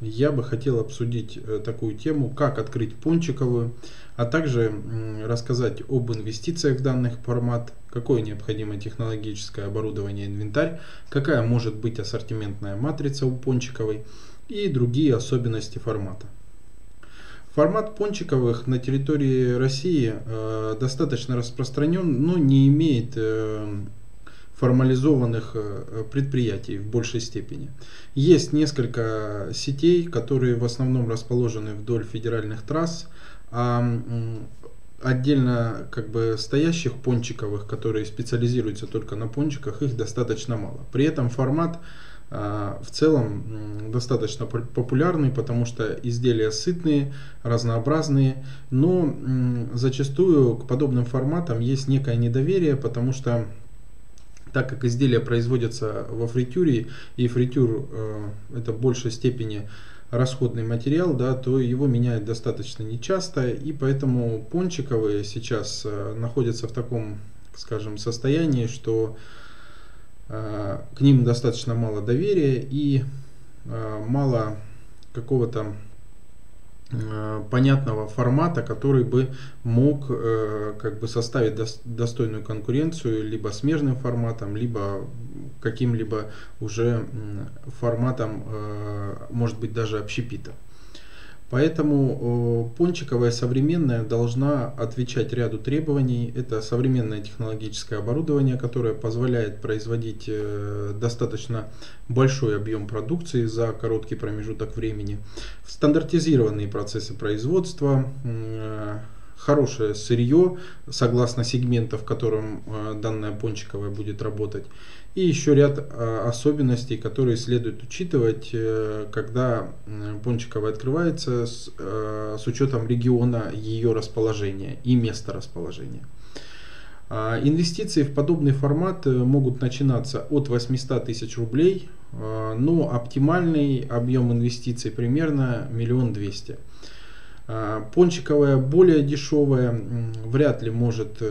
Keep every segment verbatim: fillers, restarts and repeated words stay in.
я бы хотел обсудить такую тему, как открыть пончиковую, а также рассказать об инвестициях в данный формат, какое необходимо технологическое оборудование, инвентарь, какая может быть ассортиментная матрица у пончиковой и другие особенности формата. Формат пончиковых на территории России э, достаточно распространен, но не имеет э, формализованных э, предприятий в большей степени. Есть несколько сетей, которые в основном расположены вдоль федеральных трасс, а э, отдельно как бы стоящих пончиковых, которые специализируются только на пончиках, их достаточно мало. При этом формат в целом достаточно популярный, потому что изделия сытные, разнообразные, но зачастую к подобным форматам есть некое недоверие, потому что так как изделия производятся во фритюре, и фритюр это в большей степени расходный материал, да, то его меняют достаточно нечасто, и поэтому пончиковые сейчас находятся в таком, скажем, состоянии, что к ним достаточно мало доверия и мало какого-то понятного формата, который бы мог как бы составить достойную конкуренцию либо смежным форматом, либо каким-либо уже форматом, может быть, даже общепита. Поэтому пончиковая современная должна отвечать ряду требований. Это современное технологическое оборудование, которое позволяет производить достаточно большой объем продукции за короткий промежуток времени. Стандартизированные процессы производства, хорошее сырье, согласно сегменту, в котором данная пончиковая будет работать. И еще ряд особенностей, которые следует учитывать, когда пончиковая открывается с, с учетом региона ее расположения и места расположения. Инвестиции в подобный формат могут начинаться от восьмисот тысяч рублей, но оптимальный объем инвестиций примерно миллион двести тысяч. Пончиковая более дешевая, вряд ли может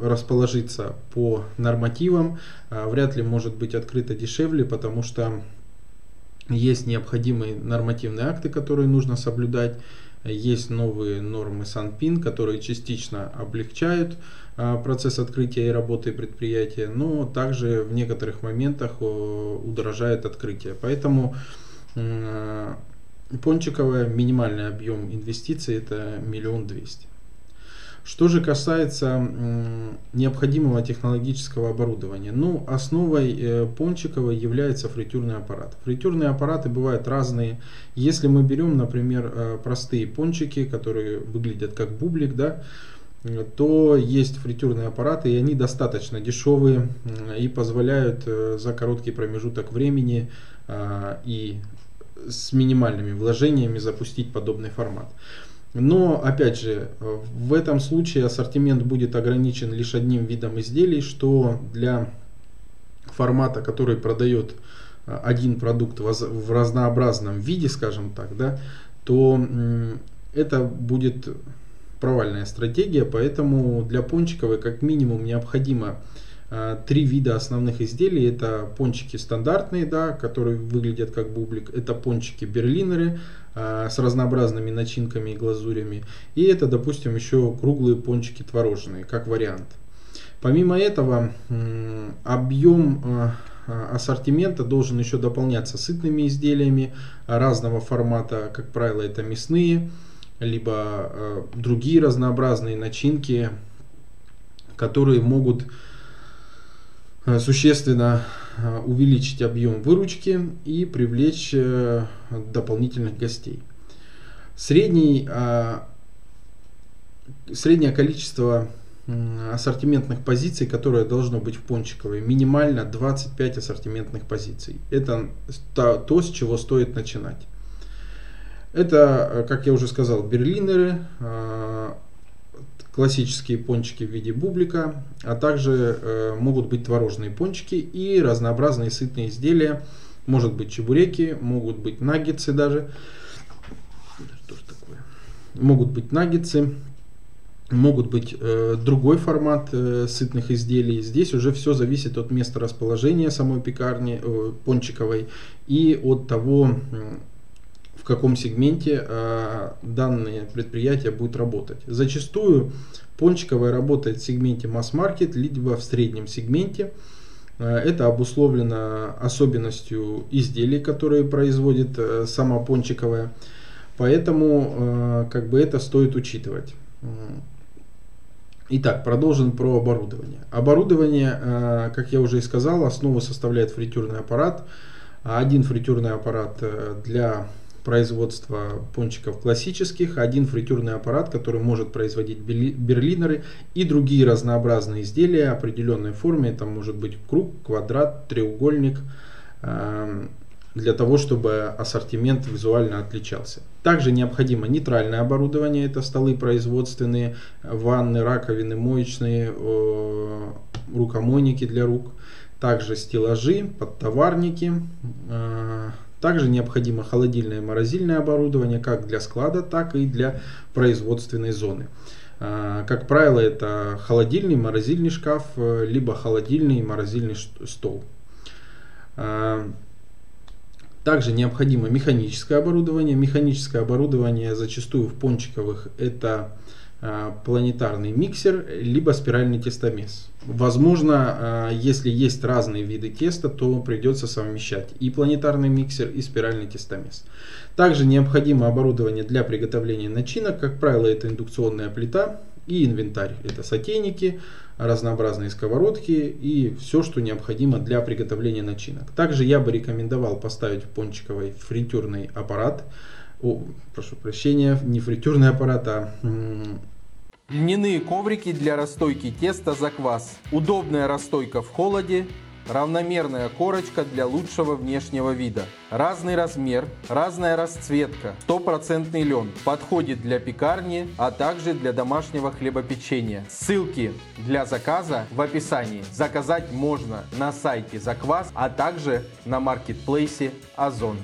расположиться по нормативам, вряд ли может быть открыта дешевле, потому что есть необходимые нормативные акты, которые нужно соблюдать, есть новые нормы СанПин, которые частично облегчают процесс открытия и работы предприятия, но также в некоторых моментах удорожает открытие. Поэтому пончиковая, минимальный объем инвестиций это миллион двести тысяч. Что же касается необходимого технологического оборудования, ну, основой пончиковой является фритюрный аппарат. Фритюрные аппараты бывают разные. Если мы берем, например, простые пончики, которые выглядят как бублик, да, то есть фритюрные аппараты, и они достаточно дешевые и позволяют за короткий промежуток времени и с минимальными вложениями запустить подобный формат. Но, опять же, в этом случае ассортимент будет ограничен лишь одним видом изделий, что для формата, который продает один продукт в разнообразном виде, скажем так, да, то это будет провальная стратегия, поэтому для пончиковой как минимум необходимо три вида основных изделий. Это пончики стандартные, да, которые выглядят как бублик, это пончики берлинеры а, с разнообразными начинками и глазурями, и это, допустим, еще круглые пончики творожные, как вариант. Помимо этого, объем ассортимента должен еще дополняться сытными изделиями разного формата, как правило, это мясные, либо другие разнообразные начинки, которые могут существенно увеличить объем выручки и привлечь дополнительных гостей. Средний, среднее количество ассортиментных позиций, которое должно быть в пончиковой, минимально двадцать пять ассортиментных позиций. Это то, с чего стоит начинать. Это, как я уже сказал, берлинеры, классические пончики в виде бублика, а также э, могут быть творожные пончики и разнообразные сытные изделия. Может быть чебуреки, могут быть наггетсы даже. Что ж такое? Могут быть наггетсы, могут быть э, другой формат э, сытных изделий. Здесь уже все зависит от места расположения самой пекарни э, пончиковой и от того, э, в каком сегменте э, данное предприятие будет работать. Зачастую пончиковая работает в сегменте масс-маркет, либо в среднем сегменте. Э, это обусловлено особенностью изделий, которые производит э, сама пончиковая. Поэтому э, как бы это стоит учитывать. Итак, продолжим про оборудование. Оборудование, э, как я уже и сказал, основу составляет фритюрный аппарат. Один фритюрный аппарат для производства пончиков классических, один фритюрный аппарат, который может производить берлинеры и другие разнообразные изделия определенной форме. Это может быть круг, квадрат, треугольник, для того, чтобы ассортимент визуально отличался. Также необходимо нейтральное оборудование, это столы производственные, ванны, раковины, моечные, рукомойники для рук. Также стеллажи, подтоварники. Также необходимо холодильное и морозильное оборудование как для склада, так и для производственной зоны. Как правило, это холодильный и морозильный шкаф, либо холодильный и морозильный стол. Также необходимо механическое оборудование. Механическое оборудование зачастую в пончиковых это планетарный миксер, либо спиральный тестомес. Возможно, если есть разные виды теста, то придется совмещать и планетарный миксер, и спиральный тестомес. Также необходимо оборудование для приготовления начинок. Как правило, это индукционная плита и инвентарь. Это сотейники, разнообразные сковородки и все, что необходимо для приготовления начинок. Также я бы рекомендовал поставить в пончиковый фритюрный аппарат. О, прошу прощения, не фритюрный аппарат, а... Льняные коврики для расстойки теста «Заквас». Удобная расстойка в холоде, равномерная корочка для лучшего внешнего вида. Разный размер, разная расцветка, стопроцентный лен. Подходит для пекарни, а также для домашнего хлебопечения. Ссылки для заказа в описании. Заказать можно на сайте «Заквас», а также на маркетплейсе «Озон».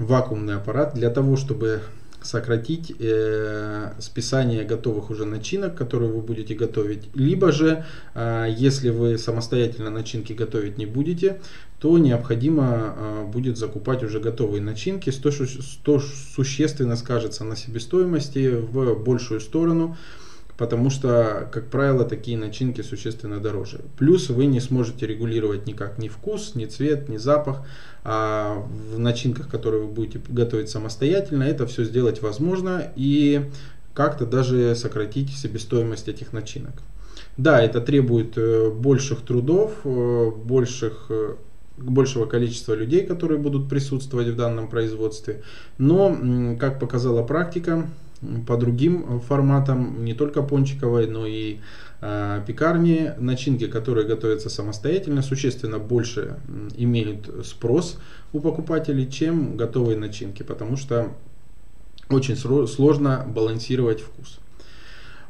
Вакуумный аппарат для того, чтобы сократить э, списание готовых уже начинок, которые вы будете готовить. Либо же, э, если вы самостоятельно начинки готовить не будете, то необходимо э, будет закупать уже готовые начинки, что, что существенно скажется на себестоимости в большую сторону. Потому что, как правило, такие начинки существенно дороже. Плюс вы не сможете регулировать никак ни вкус, ни цвет, ни запах. А в начинках, которые вы будете готовить самостоятельно, это все сделать возможно и как-то даже сократить себестоимость этих начинок. Да, это требует больших трудов, больших... большего количества людей, которые будут присутствовать в данном производстве. Но, как показала практика, по другим форматам, не только пончиковой, но и э, пекарни, начинки, которые готовятся самостоятельно, существенно больше имеют спрос у покупателей, чем готовые начинки, потому что очень сложно балансировать вкус.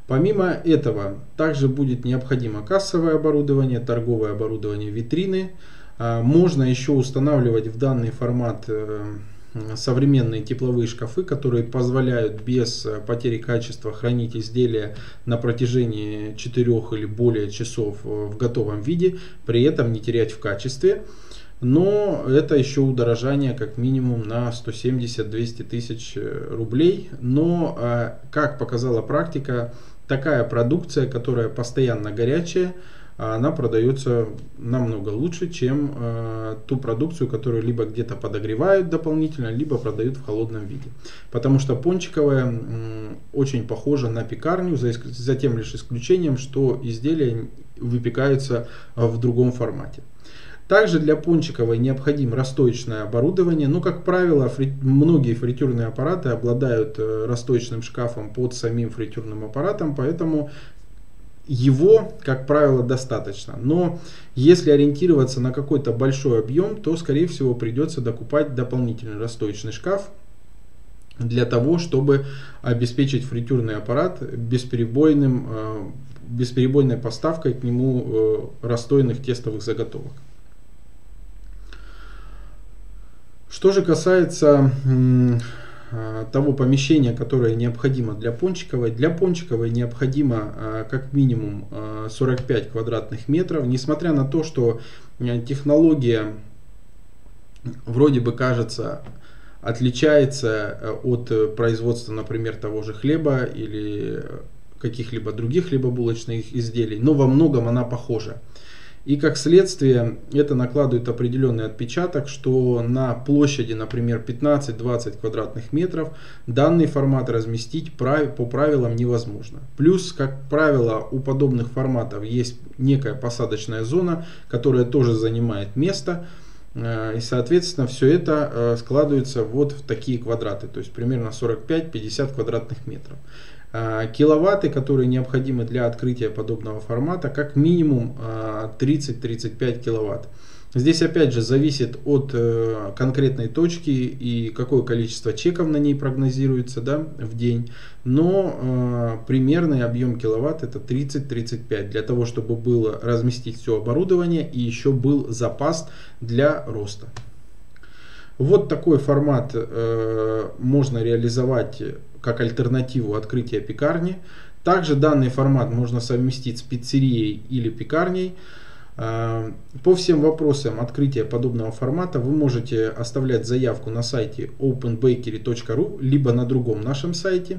Помимо этого, также будет необходимо кассовое оборудование, торговое оборудование, витрины. Э, можно еще устанавливать в данный формат э, современные тепловые шкафы, которые позволяют без потери качества хранить изделия на протяжении четырёх или более часов в готовом виде, при этом не терять в качестве. Но это еще удорожание как минимум на сто семьдесят — двести тысяч рублей. Но, как показала практика, такая продукция, которая постоянно горячая, она продается намного лучше, чем э, ту продукцию, которую либо где-то подогревают дополнительно, либо продают в холодном виде. Потому что пончиковая м, очень похожа на пекарню, за, за тем лишь исключением, что изделия выпекаются в другом формате. Также для пончиковой необходимо расстоечное оборудование, но, как правило, фри... многие фритюрные аппараты обладают э, расстоечным шкафом под самим фритюрным аппаратом, поэтому его, как правило, достаточно, но если ориентироваться на какой-то большой объем, то, скорее всего, придется докупать дополнительный расстоечный шкаф для того, чтобы обеспечить фритюрный аппарат бесперебойным, э, бесперебойной поставкой к нему э, расстойных тестовых заготовок. Что же касается... Э, того помещения, которое необходимо для пончиковой. Для пончиковой необходимо как минимум сорок пять квадратных метров. Несмотря на то, что технология вроде бы кажется отличается от производства, например, того же хлеба или каких-либо других хлебобулочных изделий, но во многом она похожа. И как следствие это накладывает определенный отпечаток, что на площади, например, пятнадцать-двадцать квадратных метров данный формат разместить по правилам невозможно. Плюс, как правило, у подобных форматов есть некая посадочная зона, которая тоже занимает место. И, соответственно, все это складывается вот в такие квадраты, то есть примерно сорок пять-пятьдесят квадратных метров. Киловатты, которые необходимы для открытия подобного формата, как минимум тридцать-тридцать пять киловатт. Здесь опять же зависит от конкретной точки и какое количество чеков на ней прогнозируется, да, в день. Но э, примерный объем киловатт это тридцать-тридцать пять, для того чтобы было разместить все оборудование и еще был запас для роста. Вот такой формат э, можно реализовать как альтернативу открытия пекарни. Также данный формат можно совместить с пиццерией или пекарней. По всем вопросам открытия подобного формата вы можете оставлять заявку на сайте open bakery точка ru, либо на другом нашем сайте.